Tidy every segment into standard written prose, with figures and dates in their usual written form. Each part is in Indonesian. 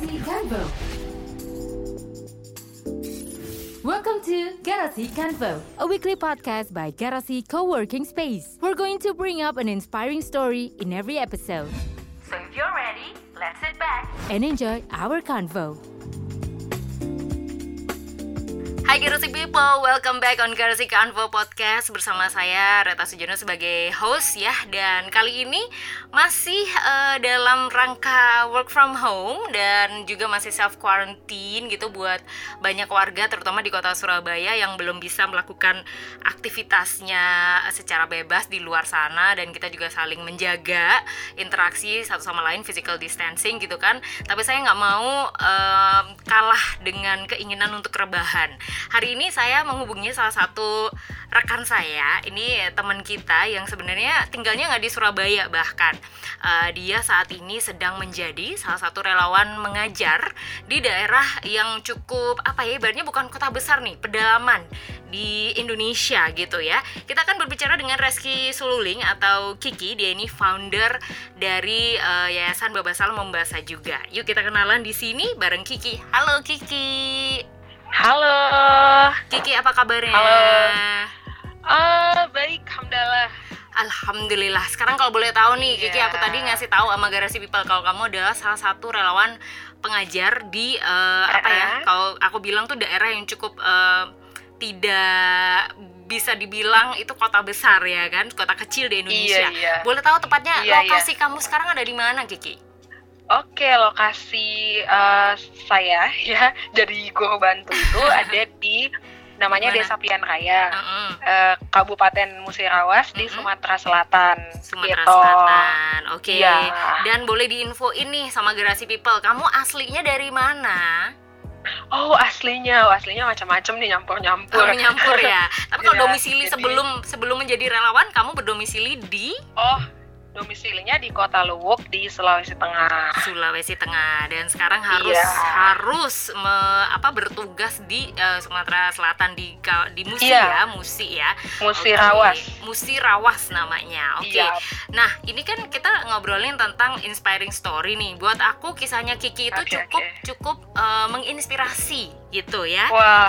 Garasi Keinfo. Welcome to Garasi Keinfo, a weekly podcast by Garasi Co-working Space. We're going to bring up an inspiring story in every episode. So if you're ready, let's sit back and enjoy our convo. Hai Garasi People, welcome back on Garasi Keinfo Podcast. Bersama saya Reta Sujono sebagai host ya. Dan kali ini masih dalam rangka work from home dan juga masih self-quarantine gitu buat banyak warga terutama di kota Surabaya yang belum bisa melakukan aktivitasnya secara bebas di luar sana. Dan kita juga saling menjaga interaksi satu sama lain, physical distancing gitu kan. Tapi saya nggak mau kalah dengan keinginan untuk rebahan. Hari ini saya menghubungi salah satu rekan saya, ini teman kita yang sebenarnya tinggalnya nggak di Surabaya bahkan. Dia saat ini sedang menjadi salah satu relawan mengajar di daerah yang cukup, ibaratnya bukan kota besar nih, pedalaman di Indonesia gitu ya. Kita akan berbicara dengan Reski Sululing atau Kiki, dia ini founder dari Yayasan Babassalam Membaca juga. Yuk kita kenalan di sini bareng Kiki. Halo Kiki. Halo Kiki, apa kabarnya? Halo. Baik, alhamdulillah. Alhamdulillah. Sekarang kalau boleh tahu nih, Kiki, aku tadi ngasih tahu sama Garasi People kalau kamu adalah salah satu relawan pengajar di kalau aku bilang tuh daerah yang cukup tidak bisa dibilang itu kota besar ya kan, kota kecil di Indonesia. Iya. Boleh tahu tepatnya lokasi kamu sekarang ada di mana, Kiki? Oke, lokasi saya ya, dari gua bantu itu ada di namanya Desa Pian Raya, Kabupaten Musirawas di Sumatera Selatan. Sumatera gitu. Selatan, oke. Okay. Ya. Dan boleh diinfoin nih sama Garasi People, kamu aslinya dari mana? Oh, aslinya macam-macam nih, nyampur ya. Tapi kalau domisili jadi, sebelum menjadi relawan, kamu berdomisili di? Domisilinya di kota Luwuk di Sulawesi Tengah. Sulawesi Tengah, dan sekarang harus bertugas di Sumatera Selatan di Musi ya, Musirawas. Okay. Musirawas namanya. Oke. Okay. Yeah. Nah, ini kan kita ngobrolin tentang inspiring story nih. Buat aku kisahnya Kiki itu cukup menginspirasi gitu ya. Wah.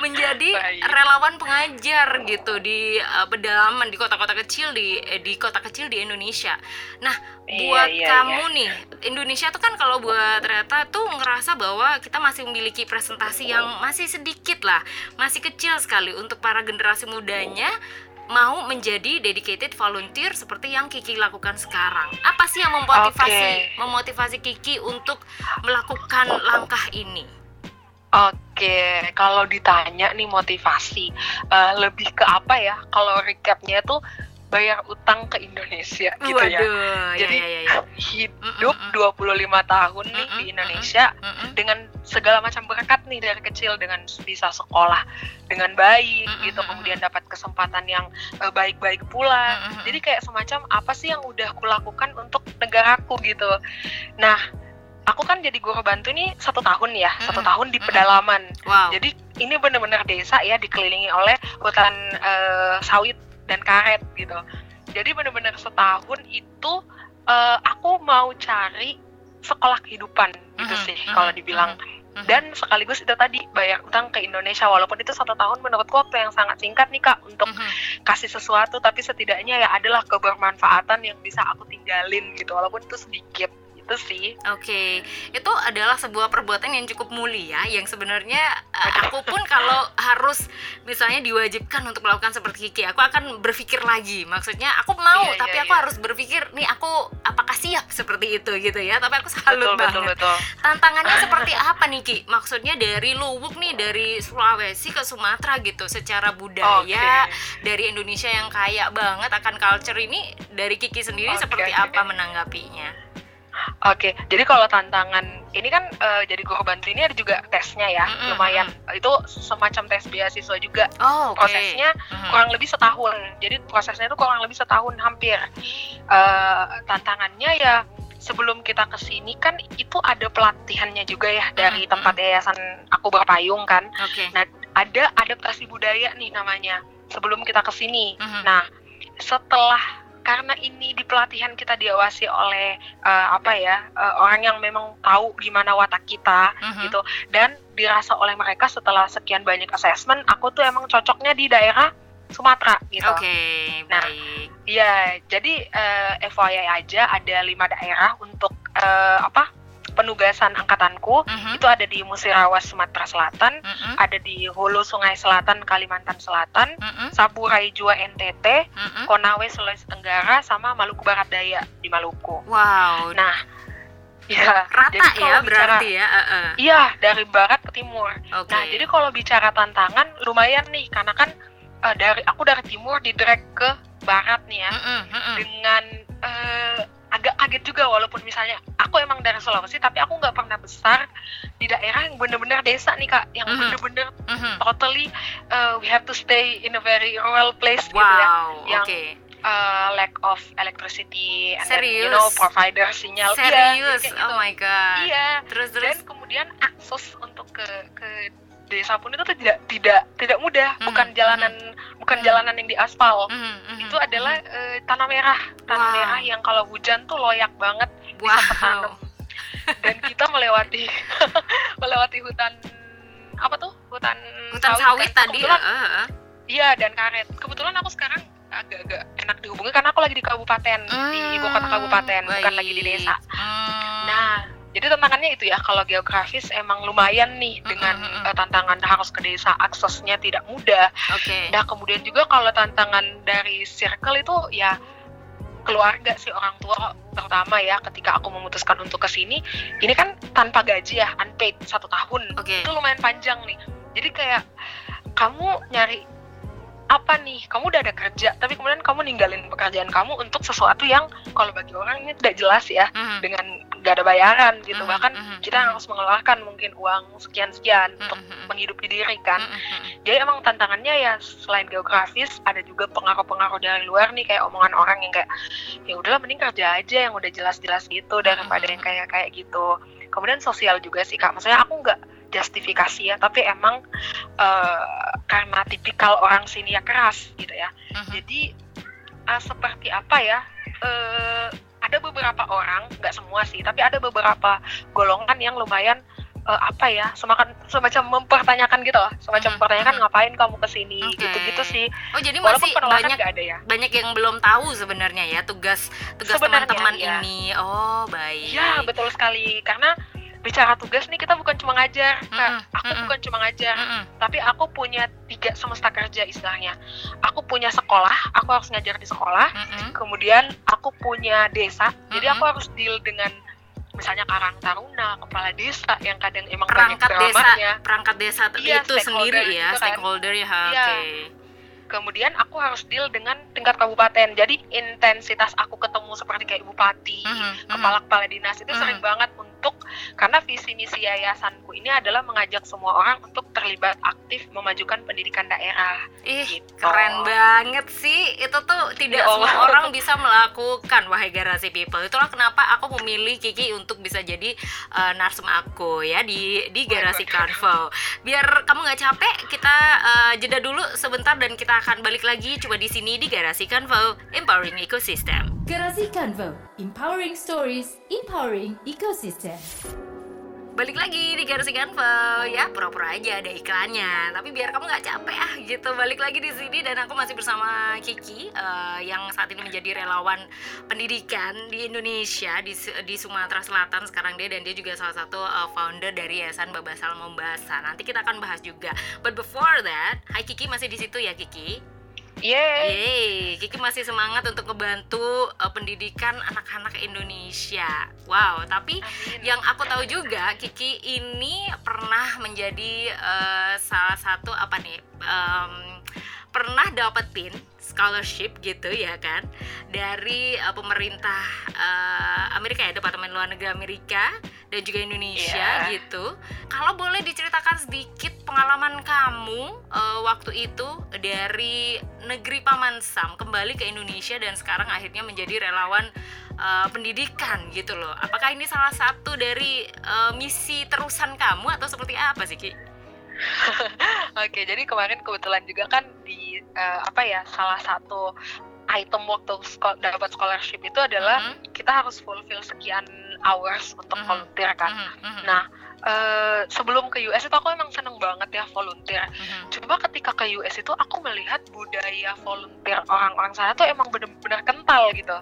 Menjadi relawan pengajar gitu di pedalaman, di kota-kota kecil di kota kecil di Indonesia. Nah, buat kamu nih, Indonesia tuh kan kalau buat Reta tuh ngerasa bahwa kita masih memiliki presentasi yang masih sedikit lah, masih kecil sekali untuk para generasi mudanya mau menjadi dedicated volunteer seperti yang Kiki lakukan sekarang. Apa sih yang memotivasi Kiki untuk melakukan langkah ini? Oke, kalau ditanya nih motivasi, lebih ke apa ya? Kalau recapnya tuh bayar utang ke Indonesia gitu ya. Jadi hidup 25 tahun nih di Indonesia dengan segala macam berkat nih dari kecil, dengan bisa sekolah dengan baik gitu, kemudian dapat kesempatan yang baik-baik pula. Jadi kayak semacam apa sih yang udah kulakukan untuk negaraku gitu. Nah, aku kan jadi guru bantu nih 1 tahun ya, 1 tahun di pedalaman. Wow. Jadi ini benar-benar desa ya, dikelilingi oleh hutan sawit dan karet gitu. Jadi benar-benar 1 tahun itu aku mau cari sekolah kehidupan gitu sih kalau dibilang. Dan sekaligus itu tadi bayar utang ke Indonesia, walaupun itu 1 tahun menurutku waktu yang sangat singkat nih Kak untuk kasih sesuatu, tapi setidaknya ya adalah kebermanfaatan yang bisa aku tinggalin gitu, walaupun itu sedikit. Oke, itu adalah sebuah perbuatan yang cukup mulia yang sebenarnya aku pun kalau harus misalnya diwajibkan untuk melakukan seperti Kiki, aku akan berpikir lagi. Maksudnya aku mau, tapi aku harus berpikir nih aku apakah siap seperti itu gitu ya. Tapi aku salut betul. Tantangannya seperti apa nih Ki? Maksudnya dari Luwuk nih, dari Sulawesi ke Sumatera gitu, secara budaya dari Indonesia yang kaya banget akan culture ini, dari Kiki sendiri seperti apa menanggapinya? Oke, jadi kalau tantangan ini kan jadi guru bantu ini ada juga tesnya ya, lumayan. Itu semacam tes beasiswa juga. Prosesnya kurang lebih 1 tahun. Jadi prosesnya itu kurang lebih 1 tahun hampir. Tantangannya ya, sebelum kita kesini kan itu ada pelatihannya juga ya dari tempat yayasan aku berpayung kan. Nah, ada adaptasi budaya nih namanya sebelum kita kesini. Nah, setelah karena ini di pelatihan kita diawasi oleh orang yang memang tahu gimana watak kita gitu, dan dirasa oleh mereka setelah sekian banyak asesmen, aku tuh emang cocoknya di daerah Sumatera gitu. Oke, nah, baik. Ya, jadi FYI aja ada 5 daerah untuk penugasan angkatanku. Itu ada di Musirawas Sumatera Selatan, ada di Hulu Sungai Selatan Kalimantan Selatan, Sabu Raijua NTT, Konawe Sulawesi Tenggara, sama Maluku Barat Daya di Maluku. Wow. Nah, ya, rata jadi ya bicara, berarti ya. Iya, dari barat ke timur. Okay. Nah, jadi kalau bicara tantangan lumayan nih, karena kan dari timur diderek ke barat nih ya, dengan agak kaget juga, walaupun misalnya aku emang dari Sulawesi, tapi aku nggak pernah besar di daerah yang benar-benar desa nih kak, yang benar-benar totally we have to stay in a very rural place gitu ya, yang lack of electricity and then, you know, provider sinyal. Serius, ya, oh my god. Iya. Terus. Dan kemudian akses untuk ke desa pun itu tidak mudah, bukan jalanan yang diaspal. Itu adalah tanah merah yang kalau hujan tuh loyak banget, bisa tertanam. Dan kita melewati hutan sawit tadi. Iya, dan karet. Kebetulan aku sekarang agak-agak enak dihubungi karena aku lagi di kabupaten, di ibu kota kabupaten, bukan lagi di desa. Nah, jadi tantangannya itu ya, kalau geografis emang lumayan nih dengan tantangan harus ke desa, aksesnya tidak mudah. Okay. Nah kemudian juga kalau tantangan dari circle itu ya keluarga sih, orang tua terutama ya, ketika aku memutuskan untuk kesini, ini kan tanpa gaji ya, unpaid 1 tahun, itu lumayan panjang nih. Jadi kayak kamu nyari apa nih, kamu udah ada kerja, tapi kemudian kamu ninggalin pekerjaan kamu untuk sesuatu yang kalau bagi orang ini tidak jelas ya, dengan gak ada bayaran gitu, bahkan kita harus mengeluarkan mungkin uang sekian-sekian untuk menghidupi diri kan. Jadi emang tantangannya ya selain geografis, ada juga pengaruh-pengaruh dari luar nih, kayak omongan orang yang kayak, ya udahlah mending kerja aja yang udah jelas-jelas gitu, daripada yang kayak gitu. Kemudian sosial juga sih kak, maksudnya aku nggak justifikasi ya, tapi emang karena tipikal orang sini ya keras gitu ya. Jadi seperti apa ya, ada beberapa orang, nggak semua sih, tapi ada beberapa golongan yang lumayan semacam mempertanyakan gitu lah, semacam mempertanyakan ngapain kamu kesini, gitu-gitu sih. Oh jadi masih banyak yang belum tahu sebenarnya ya tugas teman-teman ya. Ini. Oh baik. Ya betul sekali, karena bicara tugas nih kita bukan cuma ngajar, tapi aku punya 3 semesta kerja istilahnya. Aku punya sekolah, aku harus ngajar di sekolah, kemudian aku punya desa, jadi aku harus deal dengan misalnya Karang Taruna, kepala desa yang kadang emang perangkat banyak dramanya. Perangkat desa itu sendiri ya, stakeholder ya, oke. Kemudian aku harus deal dengan tingkat kabupaten. Jadi intensitas aku ketemu seperti kayak bupati, kepala-kepala dinas itu sering banget, untuk karena visi misi yayasanku ini adalah mengajak semua orang untuk terlibat aktif memajukan pendidikan daerah. Ih, gitu. Keren banget sih. Itu tuh tidak semua orang bisa melakukan, wahai Garasi People. Itulah kenapa aku memilih Kiki untuk bisa jadi narsum aku ya di Garasi Convo. Biar kamu enggak capek, kita jeda dulu sebentar dan kita akan balik lagi coba di sini di Garasi Convo, Empowering Ecosystem. Garasi Convo, Empowering Stories, Empowering Ecosystem. Balik lagi di Garasi Convo ya, pura-pura aja ada iklannya, tapi biar kamu nggak capek gitu. Balik lagi di sini dan aku masih bersama Kiki yang saat ini menjadi relawan pendidikan di Indonesia di Sumatera Selatan sekarang dia, dan dia juga salah satu founder dari Yayasan Babassalam Mombasa. Nanti kita akan bahas juga. But before that, hai Kiki, masih di situ ya Kiki? Yeay, Kiki masih semangat untuk membantu pendidikan anak-anak Indonesia. Wow, tapi yang aku tahu juga Kiki ini pernah menjadi salah satu pernah dapetin scholarship gitu ya kan, dari pemerintah Amerika ya, Departemen Luar Negeri Amerika dan juga Indonesia gitu. Kalau boleh diceritakan sedikit pengalaman kamu waktu itu dari negeri Paman Sam kembali ke Indonesia dan sekarang akhirnya menjadi relawan pendidikan gitu loh. Apakah ini salah satu dari misi terusan kamu atau seperti apa sih Ki? Oke, jadi kemarin kebetulan juga kan di salah satu item waktu dapat scholarship itu adalah kita harus fulfill sekian hours untuk volunteer kan. Nah, sebelum ke US itu aku emang seneng banget ya volunteer. Cuma ketika ke US itu aku melihat budaya volunteer orang-orang sana tuh emang benar-benar kental gitu.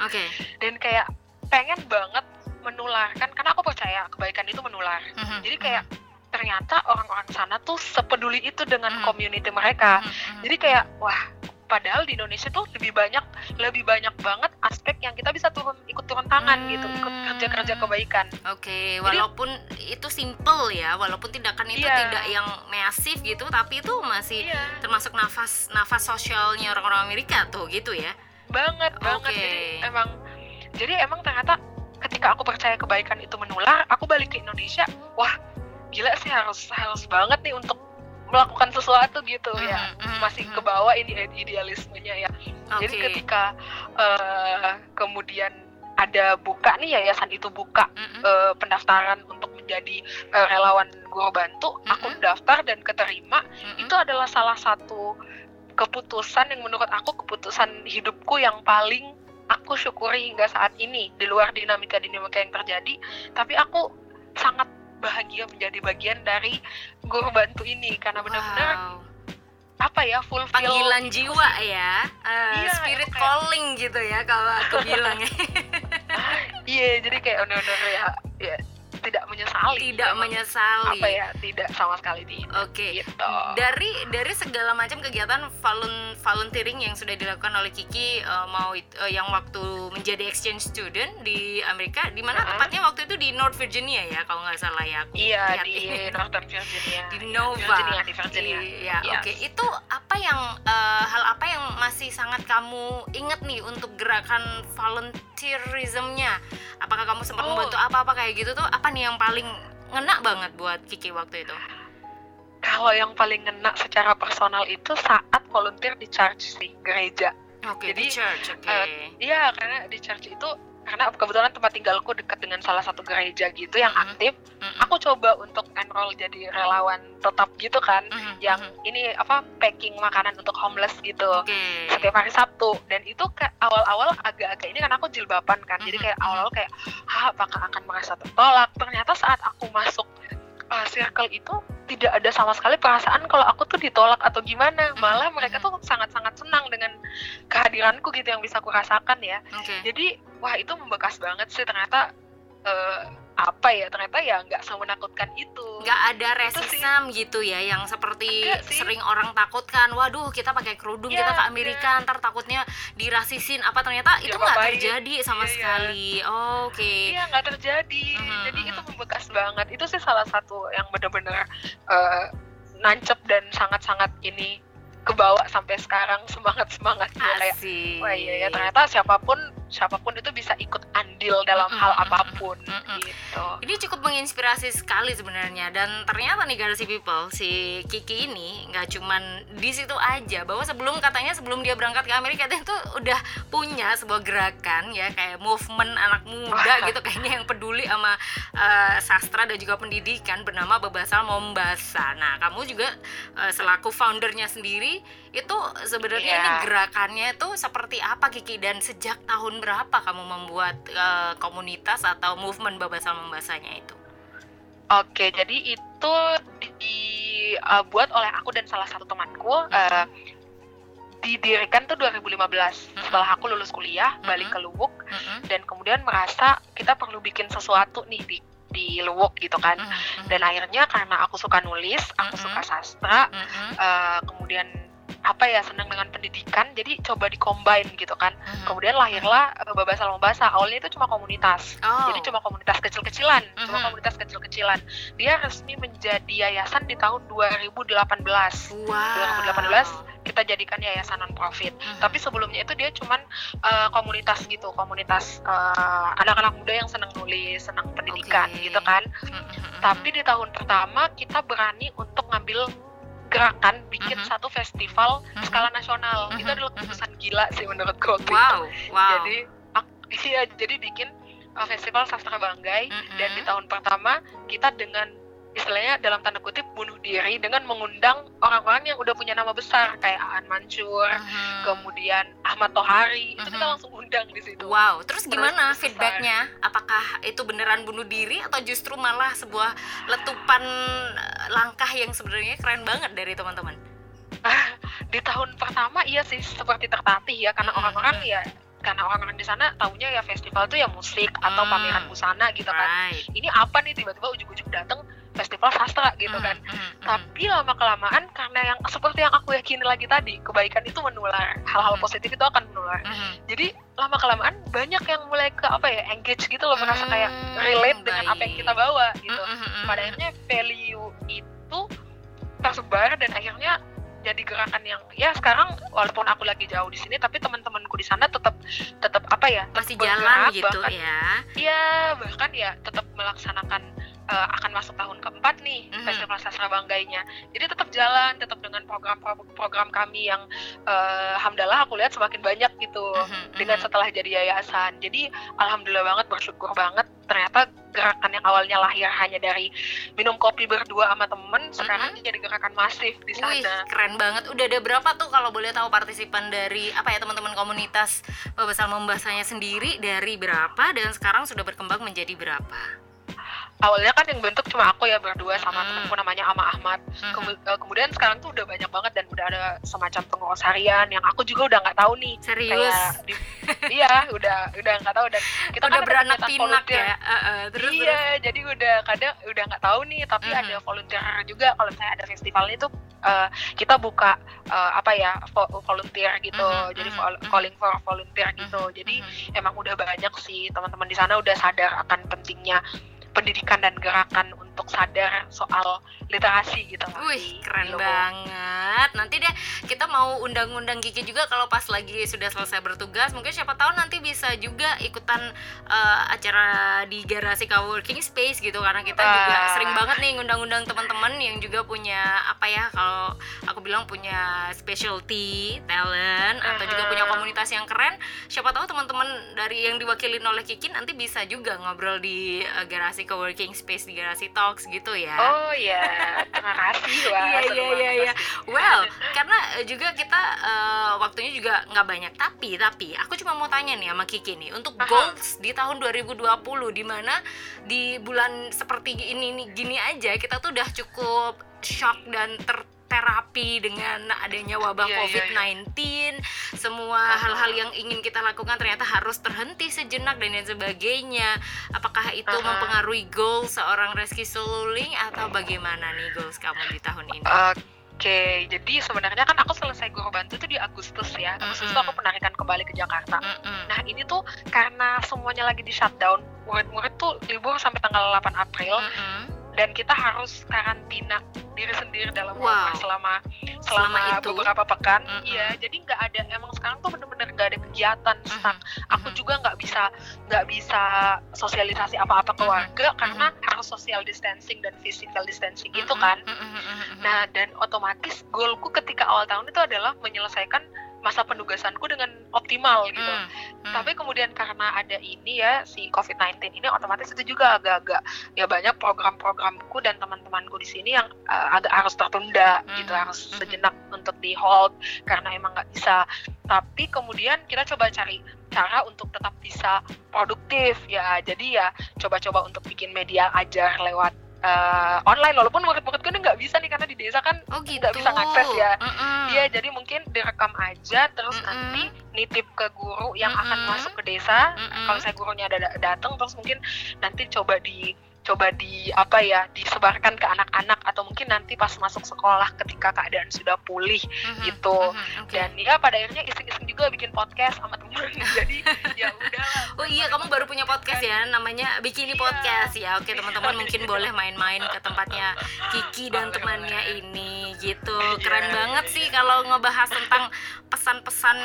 Dan kayak pengen banget menularkan, karena aku percaya kebaikan itu menular. Jadi kayak ternyata orang-orang sana tuh sepeduli itu dengan community mereka. Jadi kayak wah, padahal di Indonesia tuh lebih banyak banget aspek yang kita bisa ikut turun tangan gitu, ikut kerja-kerja kebaikan. Oke, walaupun jadi, itu simple ya, walaupun tindakan itu tidak yang masif gitu, tapi itu masih termasuk nafas sosialnya orang-orang Amerika tuh gitu ya. Banget. Jadi emang ternyata ketika aku percaya kebaikan itu menular, aku balik ke Indonesia, wah gila sih, harus banget nih untuk melakukan sesuatu gitu ya. Masih kebawa ini idealismenya ya. Jadi ketika kemudian ada buka nih, yayasan itu buka pendaftaran untuk menjadi relawan guru bantu, aku daftar dan keterima. Itu adalah salah satu keputusan yang menurut aku keputusan hidupku yang paling aku syukuri hingga saat ini. Di luar dinamika-dinamika yang terjadi, tapi aku sangat bahagia menjadi bagian dari guru bantu ini karena benar-benar apa ya, fulfill panggilan jiwa ya, spirit kayak calling gitu ya kalau aku bilang. Jadi kayak benar-benar ya tidak menyesali apa ya, tidak sama sekali tidak. Gitu. Dari segala macam kegiatan volunteering yang sudah dilakukan oleh Kiki, yang waktu menjadi exchange student di Amerika, di mana tepatnya waktu itu di North Virginia ya kalau nggak salah ya aku. Di North Virginia. Di Nova. Virginia. Itu apa yang hal apa yang masih sangat kamu ingat nih untuk gerakan volunteerism-nya? Apakah kamu sempat membantu apa-apa kayak gitu tuh? Apa nih yang paling ngena banget buat Kiki waktu itu? Kalau yang paling ngena secara personal itu saat volunteer di church sih, gereja. Jadi, di church, karena di church itu, karena kebetulan tempat tinggalku dekat dengan salah satu gereja gitu yang aktif, aku coba untuk enroll jadi relawan tetap gitu kan, yang ini apa, packing makanan untuk homeless gitu, setiap hari Sabtu. Dan itu kayak awal-awal agak-agak ini, karena aku jilbaban kan, jadi kayak awal-awal kayak, apakah akan merasa tertolak? Ternyata saat aku masuk circle itu tidak ada sama sekali perasaan kalau aku tuh ditolak atau gimana. Malah mereka tuh sangat-sangat senang dengan kehadiranku gitu, yang bisa aku rasakan ya. Jadi wah, itu membekas banget sih ternyata. Ternyata ya nggak semenakutkan itu. Nggak ada resisam gitu ya, yang seperti sering orang takutkan. Waduh, kita pakai kerudung, kita ke Amerika, ntar takutnya dirasisin apa, ternyata itu nggak terjadi sama sekali. Iya, nggak terjadi. Jadi itu membekas banget. Itu sih salah satu yang benar-benar nancep dan sangat-sangat ini kebawa sampai sekarang, semangatnya kayak wah iya ya, ternyata siapapun itu bisa ikut andil dalam hal apapun gitu. Ini cukup menginspirasi sekali sebenarnya, dan ternyata nih Garasi People, si Kiki ini nggak cuman di situ aja, bahwa sebelum dia berangkat ke Amerika dia tuh udah punya sebuah gerakan ya, kayak movement anak muda gitu kayaknya yang peduli sama sastra dan juga pendidikan, bernama Babassalam Mombasa. Nah, kamu juga selaku foundernya sendiri itu sebenarnya ini gerakannya itu seperti apa, Kiki, dan sejak tahun berapa kamu membuat komunitas atau movement Babassalam Mombasanya itu? Oke, jadi itu dibuat oleh aku dan salah satu temanku. Didirikan tuh 2015 setelah aku lulus kuliah, balik ke Luwuk, dan kemudian merasa kita perlu bikin sesuatu nih di Luwuk gitu kan. Dan akhirnya karena aku suka nulis, aku suka sastra, kemudian apa ya, senang dengan pendidikan, jadi coba di-combine gitu kan. Kemudian lahirlah Babassalam Mombasa. Awalnya itu cuma komunitas, jadi cuma komunitas kecil-kecilan, dia resmi menjadi yayasan di tahun 2018. 2018 kita jadikan yayasan non-profit, tapi sebelumnya itu dia cuman komunitas gitu, komunitas anak-anak muda yang senang nulis, senang pendidikan gitu kan. Tapi di tahun pertama kita berani untuk ngambil gerakan bikin satu festival skala nasional. Itu adalah keputusan gila sih menurutku. Jadi bikin Festival Sastra Banggai, dan di tahun pertama kita dengan istilahnya dalam tanda kutip bunuh diri dengan mengundang orang-orang yang udah punya nama besar kayak Aan Mancur, kemudian Ahmad Tohari, itu kita langsung undang di situ. Wow, terus gimana feedbacknya? Apakah itu beneran bunuh diri atau justru malah sebuah letupan langkah yang sebenarnya keren banget dari teman-teman? Di tahun pertama iya sih seperti tertatih ya, karena orang-orang ya, karena orang-orang di sana taunya ya festival itu ya musik atau pameran busana gitu kan. Ini apa nih tiba-tiba ujug-ujug datang festival sastra gitu kan. Tapi lama-kelamaan karena yang seperti yang aku yakini lagi tadi, kebaikan itu menular, hal-hal positif itu akan menular. Jadi lama-kelamaan banyak yang mulai ke apa ya, engage gitu loh, merasa kayak relate dengan apa yang kita bawa gitu. Pada akhirnya value itu tersebar dan akhirnya jadi gerakan yang ya sekarang walaupun aku lagi jauh di sini tapi teman-temanku di sana tetap apa ya, masih jalan gitu, bahkan, bahkan tetap melaksanakan akan masuk tahun keempat nih Festival Sastra Banggainya. Jadi tetap jalan, tetap dengan program-program kami yang alhamdulillah aku lihat semakin banyak gitu dengan setelah jadi yayasan. Jadi alhamdulillah banget, bersyukur banget ternyata gerakan yang awalnya lahir hanya dari minum kopi berdua sama temen sekarang jadi gerakan masif di sana. Wih, keren banget. Udah ada berapa tuh kalau boleh tahu partisipan dari apa ya, teman-teman komunitas Babassalam membahasanya sendiri dari berapa dan sekarang sudah berkembang menjadi berapa? Awalnya kan yang bentuk cuma aku ya berdua sama temanku namanya Ama Ahmad. Kemudian sekarang tuh udah banyak banget dan udah ada semacam pengurus harian yang aku juga udah nggak tahu nih. Serius? Iya, udah nggak tahu dan kita udah kan beranak pinak ya. Terus iya, jadi udah nggak tahu nih. Tapi ada volunteer juga kalau misalnya ada festivalnya tuh kita buka volunteer gitu. Jadi calling for volunteer gitu. Jadi emang udah banyak sih teman-teman di sana udah sadar akan pentingnya pendidikan dan gerakan untuk sadar soal literasi gitu. Wih, keren banget. Nanti deh kita mau undang-undang Kiki juga kalau pas lagi sudah selesai bertugas. Mungkin siapa tahu nanti bisa juga ikutan acara di Garasi Co-working Space gitu, karena kita juga sering banget nih ngundang-undang teman-teman yang juga punya apa ya, kalau aku bilang punya specialty, talent atau juga punya komunitas yang keren. Siapa tahu teman-teman dari yang diwakilin oleh Kiki nanti bisa juga ngobrol di Garasi Co-working Space, di Garasi Talks gitu ya. Oh iya, terima kasih. Iya. Well, karena juga kita waktunya juga nggak banyak. Tapi aku cuma mau tanya nih sama Kiki nih untuk goals di tahun 2020, di mana di bulan seperti ini gini aja kita tuh udah cukup shock dan terapi dengan adanya wabah COVID-19, semua hal-hal yang ingin kita lakukan ternyata harus terhenti sejenak dan lain sebagainya. Apakah itu mempengaruhi goals seorang Reski Sululing atau bagaimana nih goals kamu di tahun ini? Oke, jadi sebenarnya kan aku selesai guru bantu tuh di Agustus ya. Agustus tuh aku penarikan kembali ke Jakarta. Nah ini tuh karena semuanya lagi di shutdown, murid-murid tuh libur sampai tanggal 8 April. Dan kita harus karantina diri sendiri dalam rumah selama itu beberapa pekan. Iya, jadi nggak ada, emang sekarang tuh bener-bener nggak ada kegiatan. Aku juga nggak bisa sosialisasi apa-apa keluarga karena harus social distancing dan physical distancing gitu kan. Nah, dan otomatis goalku ketika awal tahun itu adalah menyelesaikan masa penugasanku dengan optimal gitu. Tapi kemudian karena ada ini ya si COVID-19 ini, otomatis itu juga agak-agak ya banyak program-programku dan teman-temanku di sini yang agak harus tertunda gitu, harus sejenak untuk di hold karena emang nggak bisa. Tapi kemudian kita coba cari cara untuk tetap bisa produktif ya. Jadi ya coba-coba untuk bikin media ajar lewat online, walaupun murid-muridku ini nggak bisa nih karena di desa kan nggak bisa ngakses ya. Iya, jadi mungkin direkam aja terus nanti nitip ke guru yang akan masuk ke desa. Kalau saya gurunya ada datang, terus mungkin nanti coba disebarkan ke anak-anak atau mungkin nanti pas masuk sekolah ketika keadaan sudah pulih gitu. Dan ya pada akhirnya iseng-iseng juga bikin podcast sama temen. Jadi ya udahlah. Oh iya, kamu baru punya podcast ya, namanya Bikini Podcast ya. Oke, teman-teman mungkin boleh main-main ke tempatnya Kiki dan temannya ini gitu. Keren banget sih kalau ngebahas tentang pesan-pesan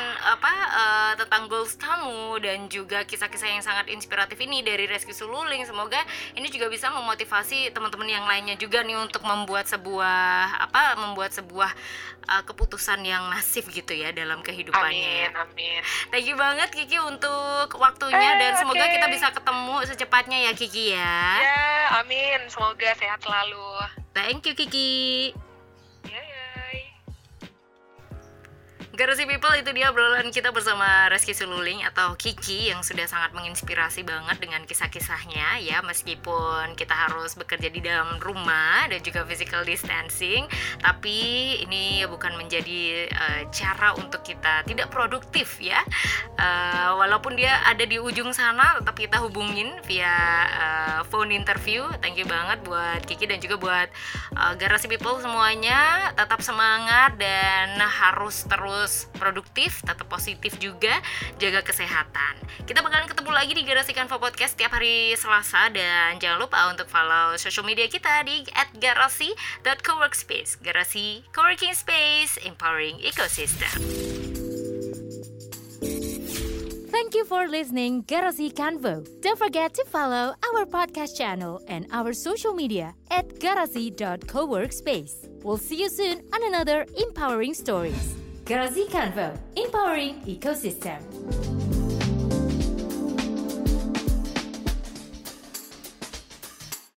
tentang goals kamu dan juga kisah-kisah yang sangat inspiratif ini dari Reski Sululing. Semoga ini juga bisa memotivasi teman-teman yang lainnya juga nih untuk membuat sebuah keputusan yang masif gitu ya dalam kehidupannya. Amin. Thank you banget Kiki untuk waktunya dan semoga kita bisa ketemu secepatnya ya Kiki ya. Ya, amin. Semoga sehat selalu. Thank you Kiki. Garasi People, itu dia obrolan kita bersama Reski Sululing atau Kiki yang sudah sangat menginspirasi banget dengan kisah-kisahnya ya, meskipun kita harus bekerja di dalam rumah dan juga physical distancing, tapi ini bukan menjadi cara untuk kita tidak produktif ya. Walaupun dia ada di ujung sana tetap kita hubungin via phone interview. Thank you banget buat Kiki dan juga buat Garasi People semuanya, tetap semangat dan harus terus produktif, tetap positif juga, jaga kesehatan. Kita bakalan ketemu lagi di Garasi Keinfo Podcast setiap hari Selasa, dan jangan lupa untuk follow social media kita di @garasi.co-workspace. Garasi Co-working Space, empowering ecosystem. Thank you for listening Garasi Keinfo. Don't forget to follow our podcast channel and our social media @garasi.co-workspace. We'll see you soon on another empowering stories. Garasi Keinfo, empowering ecosystem.